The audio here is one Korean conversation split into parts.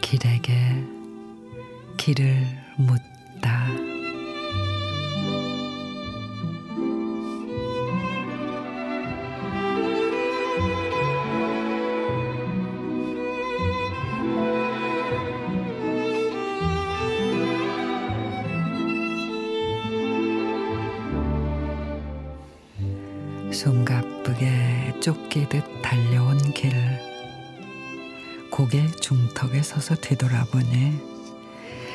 길에게 길을 묻다. 숨가쁘게 쫓기듯 달려온 길, 고개 중턱에 서서 뒤돌아보니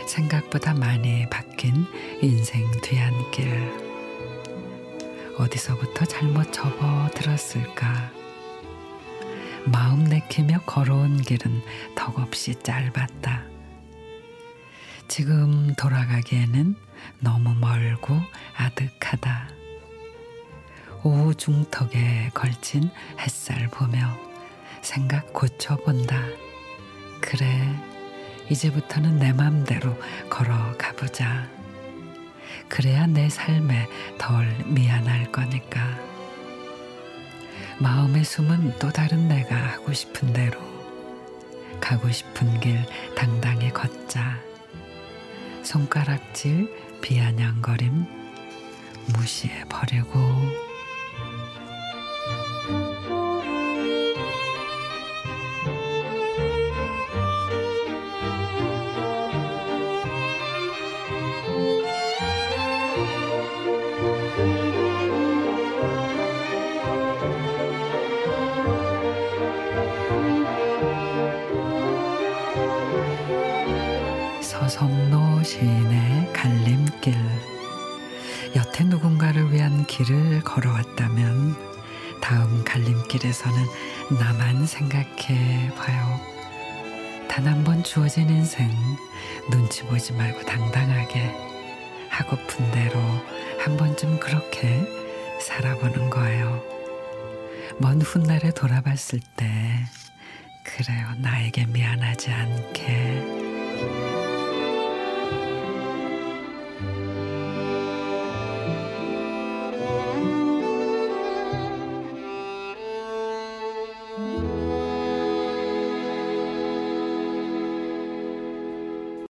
생각보다 많이 바뀐 인생 뒤안길. 어디서부터 잘못 접어들었을까. 마음 내키며 걸어온 길은 덕없이 짧았다. 지금 돌아가기에는 너무 멀고 아득하다. 오후 중턱에 걸친 햇살 보며 생각 고쳐본다. 그래, 이제부터는 내 맘대로 걸어가보자. 그래야 내 삶에 덜 미안할 거니까. 마음의 숨은 또 다른 내가 하고 싶은 대로 가고 싶은 길 당당히 걷자. 손가락질, 비아냥거림 무시해버리고. 서석노 시인의 갈림길. 여태 누군가를 위한 길을 걸어왔다면 다음 갈림길에서는 나만 생각해봐요. 단 한 번 주어진 인생, 눈치 보지 말고 당당하게 하고픈 대로 한 번쯤 그렇게 살아보는 거예요. 먼 훗날에 돌아봤을 때 그래요, 나에게 미안하지 않게.